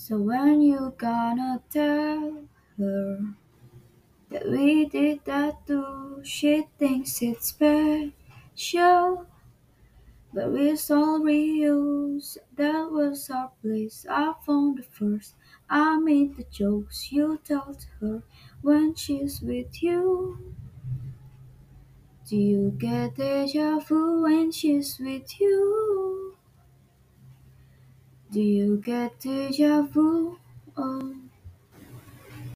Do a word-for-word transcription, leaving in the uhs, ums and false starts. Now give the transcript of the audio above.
So when you gonna tell her that we did that too? She thinks it's special, but we all reuse. That was our place. I found the first. I made the jokes you told her when she's with you. Do you get deja vu when she's with you? Do you get deja vu? Oh.